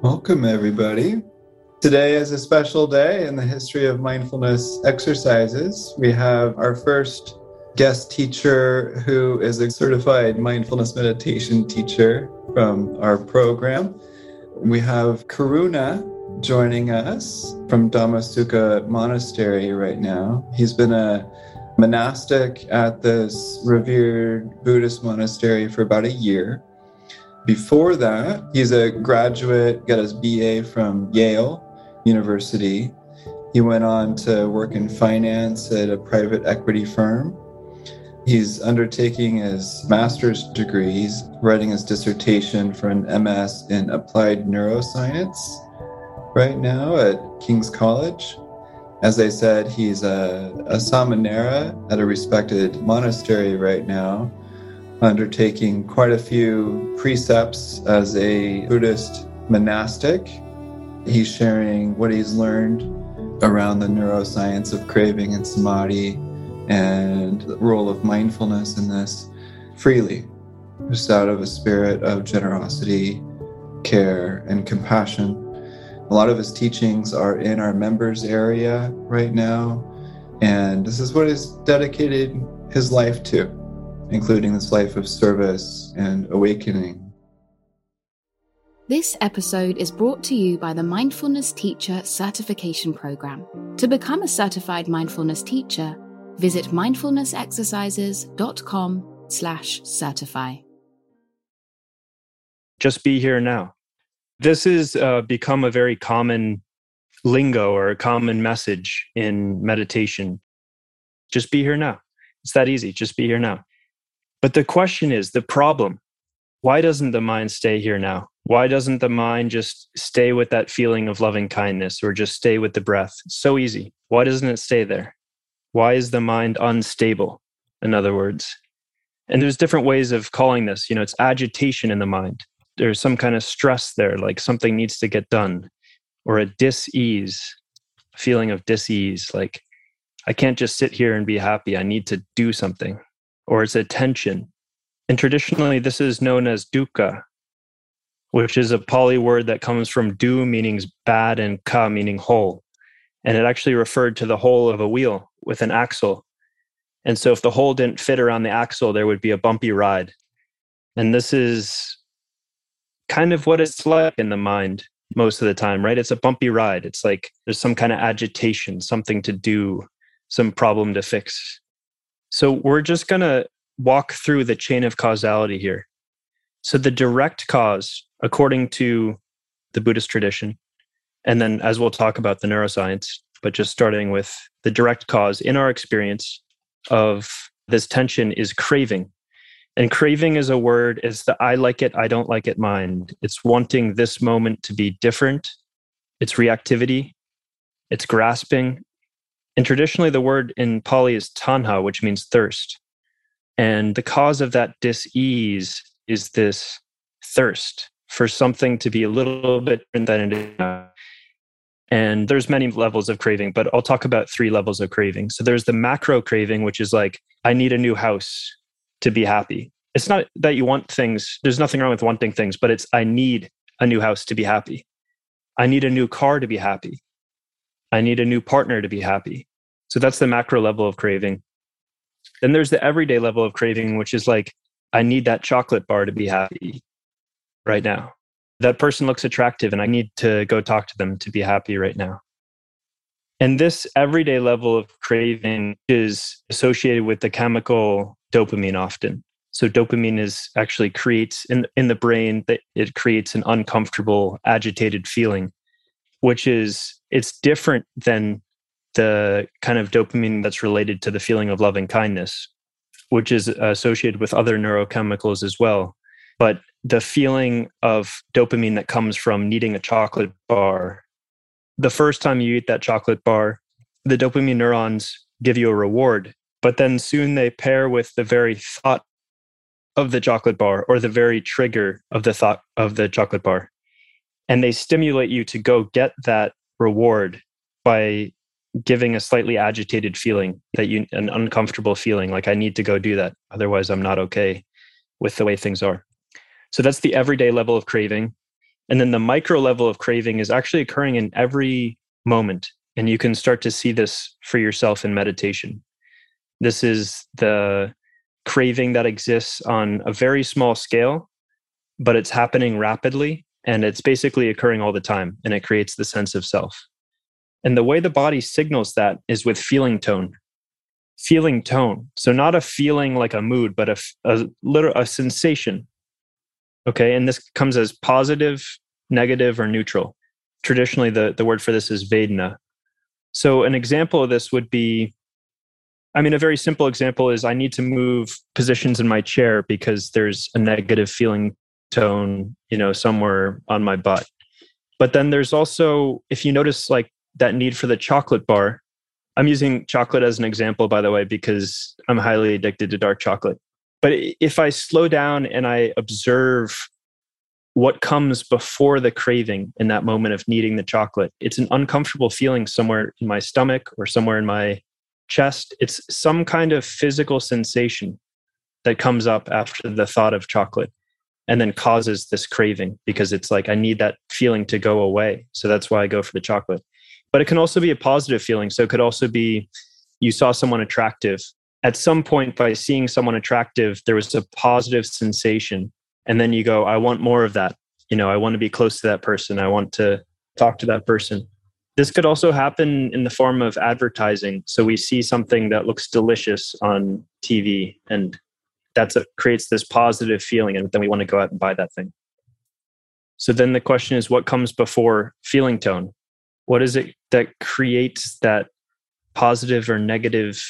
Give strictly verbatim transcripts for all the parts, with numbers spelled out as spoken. Welcome, everybody. Today is a special day in the history of mindfulness exercises. We have our first guest teacher who is a certified mindfulness meditation teacher from our program. We have Karuna joining us from Dhammasukha Monastery right now. He's been a monastic at this revered Buddhist monastery for about a year. Before that, he's a graduate, got his B A from Yale University. He went on to work in finance at a private equity firm. He's undertaking his master's degree. He's writing his dissertation for an M S in applied neuroscience right now at King's College. As I said, he's a, a samanera at a respected monastery right now, undertaking quite a few precepts as a Buddhist monastic. He's sharing what he's learned around the neuroscience of craving and samadhi and the role of mindfulness in this freely, just out of a spirit of generosity, care, and compassion. A lot of his teachings are in our members area right now, and this is what he's dedicated his life to, including this life of service and awakening. This episode is brought to you by the Mindfulness Teacher Certification Program. To become a certified mindfulness teacher, visit mindfulnessexercises.com slash certify. Just be here now. This has uh, become a very common lingo or a common message in meditation. Just be here now. It's that easy. Just be here now. But the question is, the problem, why doesn't the mind stay here now? Why doesn't the mind just stay with that feeling of loving kindness or just stay with the breath? It's so easy. Why doesn't it stay there? Why is the mind unstable, in other words? And there's different ways of calling this. You know, it's agitation in the mind. There's some kind of stress there, like something needs to get done, or a dis-ease, a feeling of dis-ease, like I can't just sit here and be happy. I need to do something. Or it's a tension. And traditionally, this is known as dukkha, which is a Pali word that comes from du, meaning bad, and ka, meaning whole. And it actually referred to the whole of a wheel with an axle. And so if the whole didn't fit around the axle, there would be a bumpy ride. And this is kind of what it's like in the mind most of the time, right? It's a bumpy ride. It's like there's some kind of agitation, something to do, some problem to fix. So we're just going to walk through the chain of causality here. So the direct cause, according to the Buddhist tradition, and then as we'll talk about the neuroscience, but just starting with the direct cause in our experience of this tension is craving. And craving is a word, it's the I like it, I don't like it mind. It's wanting this moment to be different. It's reactivity. It's grasping. And traditionally, the word in Pali is tanha, which means thirst. And the cause of that dis-ease is this thirst for something to be a little bit different than it is. And there's many levels of craving, but I'll talk about three levels of craving. So there's the macro craving, which is like, I need a new house to be happy. It's not that you want things. There's nothing wrong with wanting things, but it's, I need a new house to be happy. I need a new car to be happy. I need a new partner to be happy. So that's the macro level of craving. Then there's the everyday level of craving, which is like, I need that chocolate bar to be happy right now. That person looks attractive and I need to go talk to them to be happy right now. And this everyday level of craving is associated with the chemical dopamine often. So dopamine is actually creates in, in the brain that it creates an uncomfortable, agitated feeling, which is, it's different than the kind of dopamine that's related to the feeling of loving kindness, which is associated with other neurochemicals as well. But the feeling of dopamine that comes from needing a chocolate bar, the first time you eat that chocolate bar, the dopamine neurons give you a reward, but then soon they pair with the very thought of the chocolate bar or the very trigger of the thought of the chocolate bar. And they stimulate you to go get that reward by giving a slightly agitated feeling, that you an uncomfortable feeling, like I need to go do that. Otherwise, I'm not okay with the way things are. So that's the everyday level of craving. And then the micro level of craving is actually occurring in every moment. And you can start to see this for yourself in meditation. This is the craving that exists on a very small scale, but it's happening rapidly and it's basically occurring all the time, and it creates the sense of self. And the way the body signals that is with feeling tone. Feeling tone. So not a feeling like a mood, but a, a, literal, a sensation. Okay, and this comes as positive, negative, or neutral. Traditionally, the, the word for this is vedana. So an example of this would be, I mean, a very simple example is I need to move positions in my chair because there's a negative feeling tone, you know, somewhere on my butt. But then there's also, if you notice like that need for the chocolate bar, I'm using chocolate as an example, by the way, because I'm highly addicted to dark chocolate. But if I slow down and I observe what comes before the craving in that moment of needing the chocolate, it's an uncomfortable feeling somewhere in my stomach or somewhere in my chest. It's some kind of physical sensation that comes up after the thought of chocolate and then causes this craving because it's like, I need that feeling to go away. So that's why I go for the chocolate. But it can also be a positive feeling. So it could also be you saw someone attractive. At some point, by seeing someone attractive, there was a positive sensation. And then you go, I want more of that. You know, I want to be close to that person. I want to talk to that person. This could also happen in the form of advertising. So we see something that looks delicious on T V, and that's a, creates this positive feeling. And then we want to go out and buy that thing. So then the question is, what comes before feeling tone? What is it that creates that positive or negative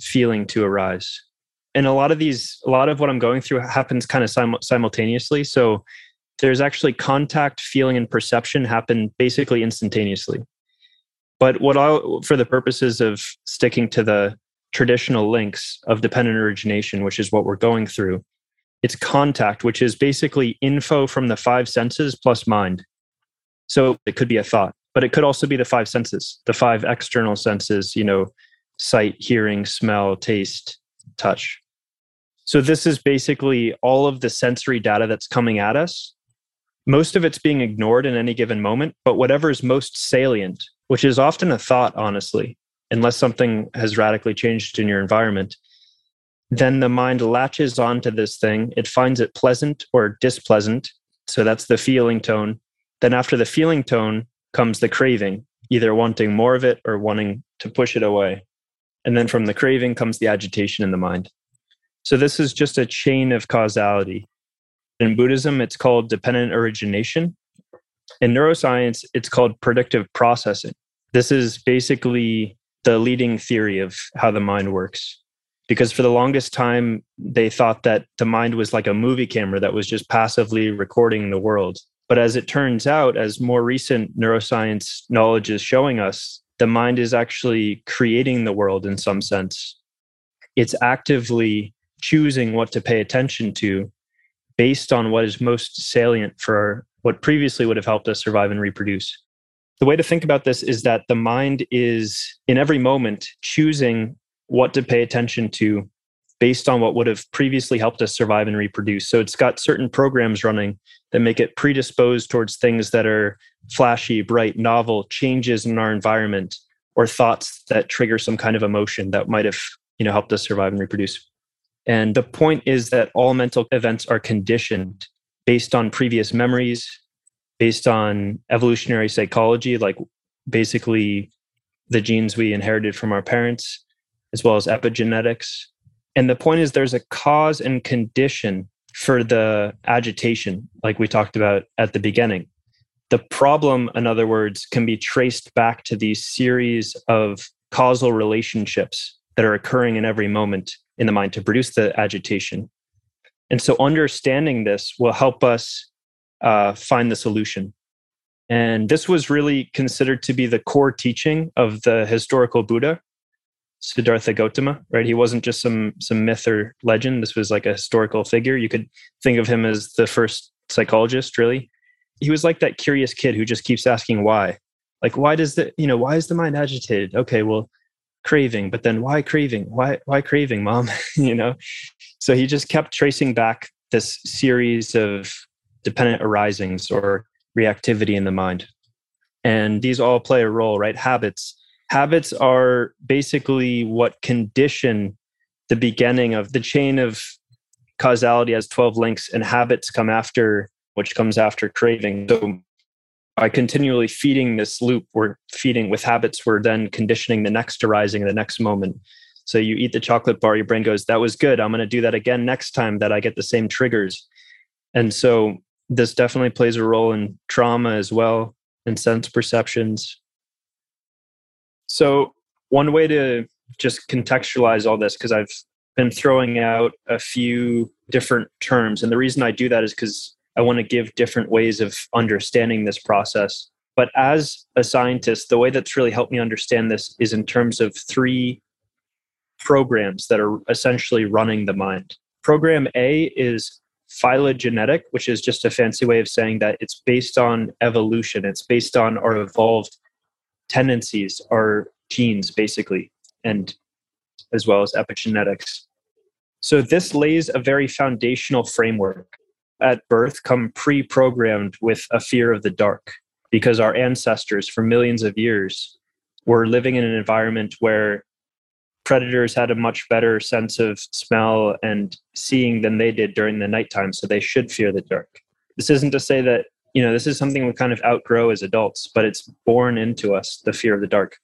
feeling to arise? And a lot of these, a lot of what I'm going through happens kind of sim- simultaneously. So there's actually contact, feeling, and perception happen basically instantaneously. But what I, for the purposes of sticking to the traditional links of dependent origination, which is what we're going through, it's contact, which is basically info from the five senses plus mind. So it could be a thought, but it could also be the five senses, the five external senses, you know, sight, hearing, smell, taste, touch. So this is basically all of the sensory data that's coming at us. Most of it's being ignored in any given moment, but whatever is most salient, which is often a thought, honestly, unless something has radically changed in your environment, then the mind latches onto this thing. It finds it pleasant or displeasant. So that's the feeling tone. Then after the feeling tone comes the craving, either wanting more of it or wanting to push it away. And then from the craving comes the agitation in the mind. So this is just a chain of causality. In Buddhism, it's called dependent origination. In neuroscience, it's called predictive processing. This is basically the leading theory of how the mind works. Because for the longest time, they thought that the mind was like a movie camera that was just passively recording the world. But as it turns out, as more recent neuroscience knowledge is showing us, the mind is actually creating the world in some sense. It's actively choosing what to pay attention to based on what is most salient for what previously would have helped us survive and reproduce. The way to think about this is that the mind is, in every moment, choosing what to pay attention to based on what would have previously helped us survive and reproduce. So it's got certain programs running that make it predisposed towards things that are flashy, bright, novel, changes in our environment, or thoughts that trigger some kind of emotion that might have, you know, helped us survive and reproduce. And the point is that all mental events are conditioned based on previous memories, based on evolutionary psychology, like basically the genes we inherited from our parents, as well as epigenetics. And the point is there's a cause and condition for the agitation, like we talked about at the beginning. The problem, in other words, can be traced back to these series of causal relationships that are occurring in every moment in the mind to produce the agitation. And so understanding this will help us uh, find the solution. And this was really considered to be the core teaching of the historical Buddha, Siddhartha Gautama, right? He wasn't just some some myth or legend. This was like a historical figure. You could think of him as the first psychologist, really. He was like that curious kid who just keeps asking why. Like, why does the, you know, why is the mind agitated? Okay, well, craving, but then why craving? Why, why craving, mom? You know? So he just kept tracing back this series of dependent arisings or reactivity in the mind. And these all play a role, right? Habits. Habits are basically what condition the beginning of the chain of causality has twelve links, and habits come after, which comes after craving. So by continually feeding this loop, we're feeding with habits, we're then conditioning the next arising in the next moment. So you eat the chocolate bar, your brain goes, that was good. I'm going to do that again next time that I get the same triggers. And so this definitely plays a role in trauma as well, and sense perceptions. So one way to just contextualize all this, because I've been throwing out a few different terms. And the reason I do that is because I want to give different ways of understanding this process. But as a scientist, the way that's really helped me understand this is in terms of three programs that are essentially running the mind. Program A is phylogenetic, which is just a fancy way of saying that it's based on evolution. It's based on our evolved tendencies, our genes, basically, and as well as epigenetics. So this lays a very foundational framework. At birth, come pre-programmed with a fear of the dark, because our ancestors for millions of years were living in an environment where predators had a much better sense of smell and seeing than they did during the nighttime, so they should fear the dark. This isn't to say that, you know, this is something we kind of outgrow as adults, but it's born into us, the fear of the dark.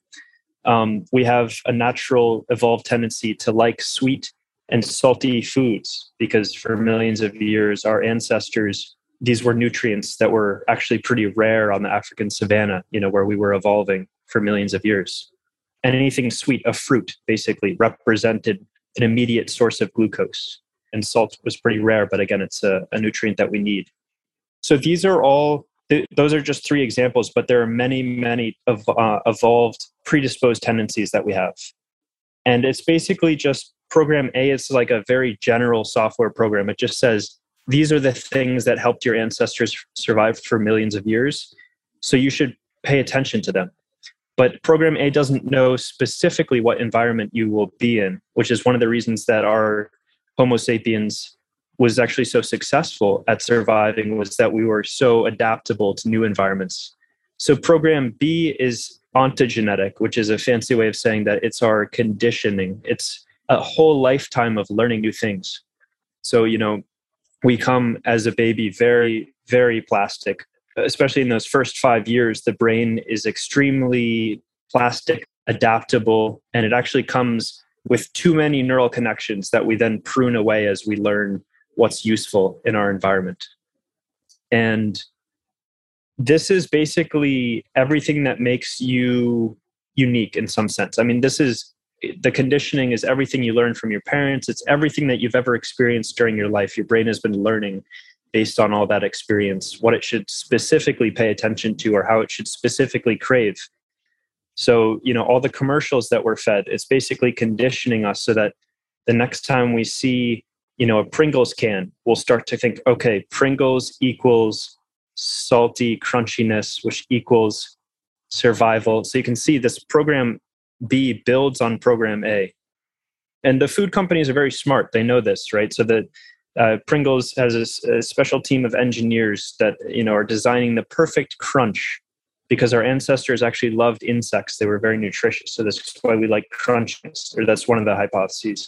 Um, we have a natural evolved tendency to like sweet and salty foods, because for millions of years, our ancestors, these were nutrients that were actually pretty rare on the African savanna, you know, where we were evolving for millions of years. And anything sweet, a fruit, basically represented an immediate source of glucose. And salt was pretty rare, but again, it's a, a nutrient that we need. So these are all, th- those are just three examples, but there are many, many ev- uh, evolved predisposed tendencies that we have. And it's basically just program A, it's like a very general software program. It just says, these are the things that helped your ancestors survive for millions of years. So you should pay attention to them. But program A doesn't know specifically what environment you will be in, which is one of the reasons that our Homo sapiens was actually so successful at surviving, was that we were so adaptable to new environments. So program B is ontogenetic, which is a fancy way of saying that it's our conditioning. It's a whole lifetime of learning new things. So, you know, we come as a baby very, very plastic. Especially in those first five years, the brain is extremely plastic, adaptable, and it actually comes with too many neural connections that we then prune away as we learn what's useful in our environment. And this is basically everything that makes you unique in some sense. I mean, this is, the conditioning is everything you learn from your parents. It's everything that you've ever experienced during your life. Your brain has been learning based on all that experience, what it should specifically pay attention to or how it should specifically crave. So, you know, all the commercials that we're fed, it's basically conditioning us so that the next time we see, you know, a Pringles can, we'll start to think, okay, Pringles equals salty crunchiness, which equals survival. So you can see this program B builds on program A. And the food companies are very smart. They know this, right? So the Uh, Pringles has a, a special team of engineers that, you know, are designing the perfect crunch, because our ancestors actually loved insects. They were very nutritious. So that's why we like crunchiness, or that's one of the hypotheses.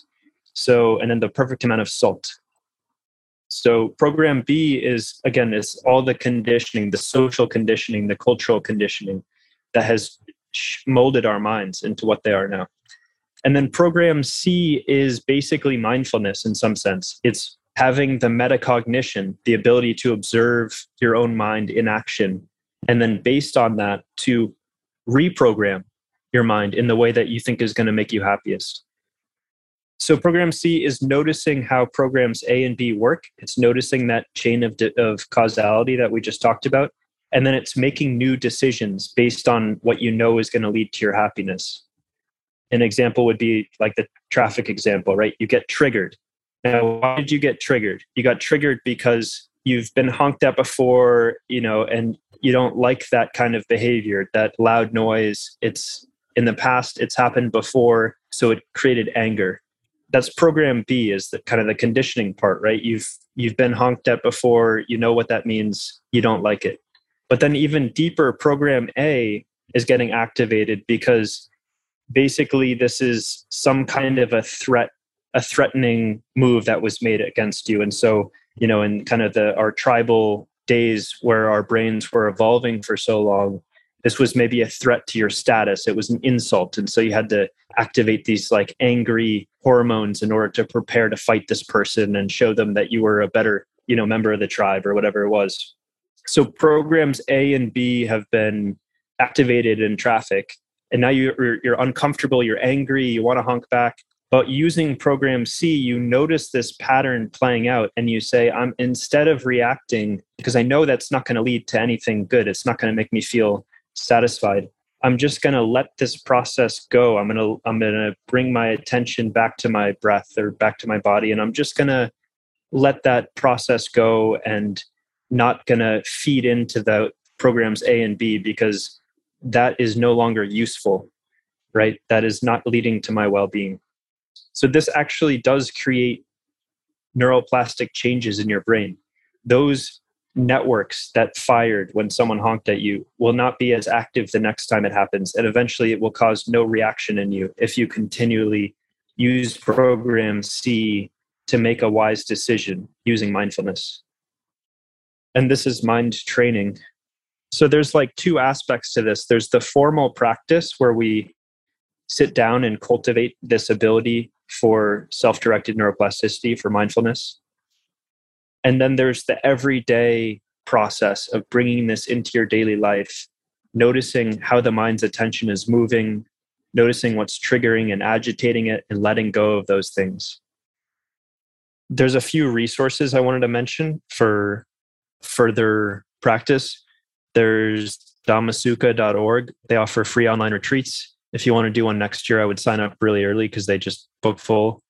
So, and then the perfect amount of salt. So program B is, again, it's all the conditioning, the social conditioning, the cultural conditioning that has molded our minds into what they are now. And then program C is basically mindfulness in some sense. It's having the metacognition, the ability to observe your own mind in action, and then based on that, to reprogram your mind in the way that you think is going to make you happiest. So program C is noticing how programs A and B work. It's noticing that chain of, de- of causality that we just talked about. And then it's making new decisions based on what you know is going to lead to your happiness. An example would be like the traffic example, right? You get triggered. Now, why did you get triggered? You got triggered because you've been honked at before, you know, and you don't like that kind of behavior, that loud noise. It's in the past, it's happened before, so it created anger. That's program B, is the kind of the conditioning part, right? You've you've been honked at before, you know what that means, you don't like it. But then even deeper, program A is getting activated because basically this is some kind of a threat, a threatening move that was made against you. And so, you know, in kind of the our tribal days where our brains were evolving for so long, this was maybe a threat to your status. It was an insult. And so you had to activate these like angry hormones in order to prepare to fight this person and show them that you were a better, you know, member of the tribe or whatever it was. So programs A and B have been activated in traffic. And now you're, you're uncomfortable, you're angry, you want to honk back. But using program C, you notice this pattern playing out and you say, I'm instead of reacting, because I know that's not going to lead to anything good. It's not going to make me feel satisfied. I'm just going to let this process go. I'm going to, I'm going to bring my attention back to my breath or back to my body. And I'm just going to let that process go and not going to feed into the programs A and B, because that is no longer useful, right? That is not leading to my well-being. So this actually does create neuroplastic changes in your brain. Those networks that fired when someone honked at you will not be as active the next time it happens. And eventually it will cause no reaction in you if you continually use program C to make a wise decision using mindfulness. And this is mind training. So there's like two aspects to this. There's the formal practice where we sit down and cultivate this ability for self-directed neuroplasticity, for mindfulness. And then there's the everyday process of bringing this into your daily life, noticing how the mind's attention is moving, noticing what's triggering and agitating it, and letting go of those things. There's a few resources I wanted to mention for further practice. There's dhammasukha dot org. They offer free online retreats. If you want to do one next year, I would sign up really early because they just book full.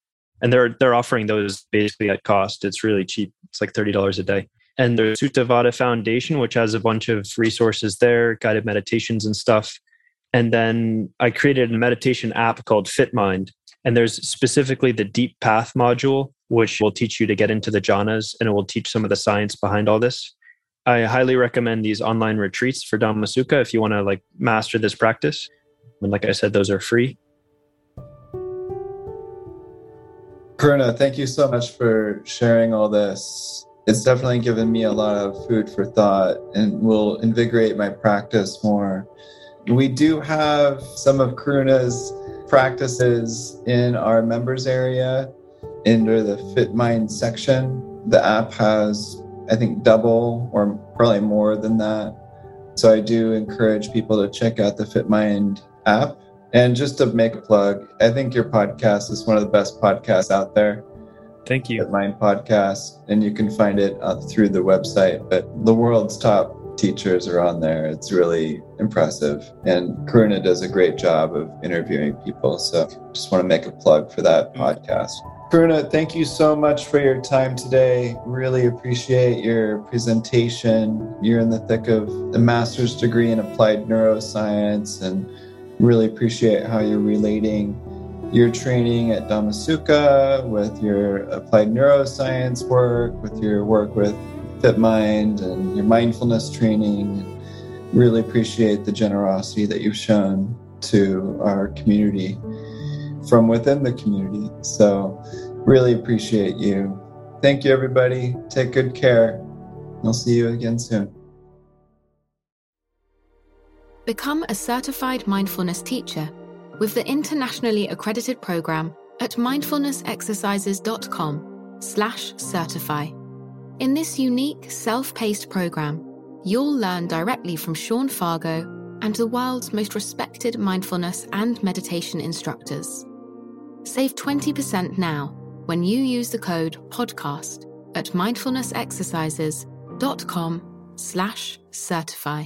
And they're they're offering those basically at cost. It's really cheap. It's like thirty dollars a day. And there's Sutta Vada Foundation, which has a bunch of resources there, guided meditations and stuff. And then I created a meditation app called FitMind. And there's specifically the Deep Path module, which will teach you to get into the jhanas, and it will teach some of the science behind all this. I highly recommend these online retreats for Dhammasukha if you want to like master this practice. And like I said, those are free. Karuna, thank you so much for sharing all this. It's definitely given me a lot of food for thought and will invigorate my practice more. We do have some of Karuna's practices in our members area under the FitMind section. The app has, I think, double or probably more than that. So I do encourage people to check out the FitMind app. And just to make a plug, I think your podcast is one of the best podcasts out there. Thank you. FitMind Podcast. And you can find it uh, through the website. But the world's top teachers are on there. It's really impressive. And Karuna does a great job of interviewing people. So just want to make a plug for that podcast. Karuna, thank you so much for your time today. Really appreciate your presentation. You're in the thick of a master's degree in applied neuroscience and really appreciate how you're relating your training at Dhammasukha with your applied neuroscience work, with your work with FitMind and your mindfulness training. Really appreciate the generosity that you've shown to our community from within the community. So really appreciate you. Thank you, everybody. Take good care. I'll see you again soon. Become a certified mindfulness teacher with the internationally accredited program at mindfulness exercises dot com slash certify. In this unique self-paced program, you'll learn directly from Sean Fargo and the world's most respected mindfulness and meditation instructors. Save twenty percent now when you use the code PODCAST at mindfulness exercises dot com slash certify.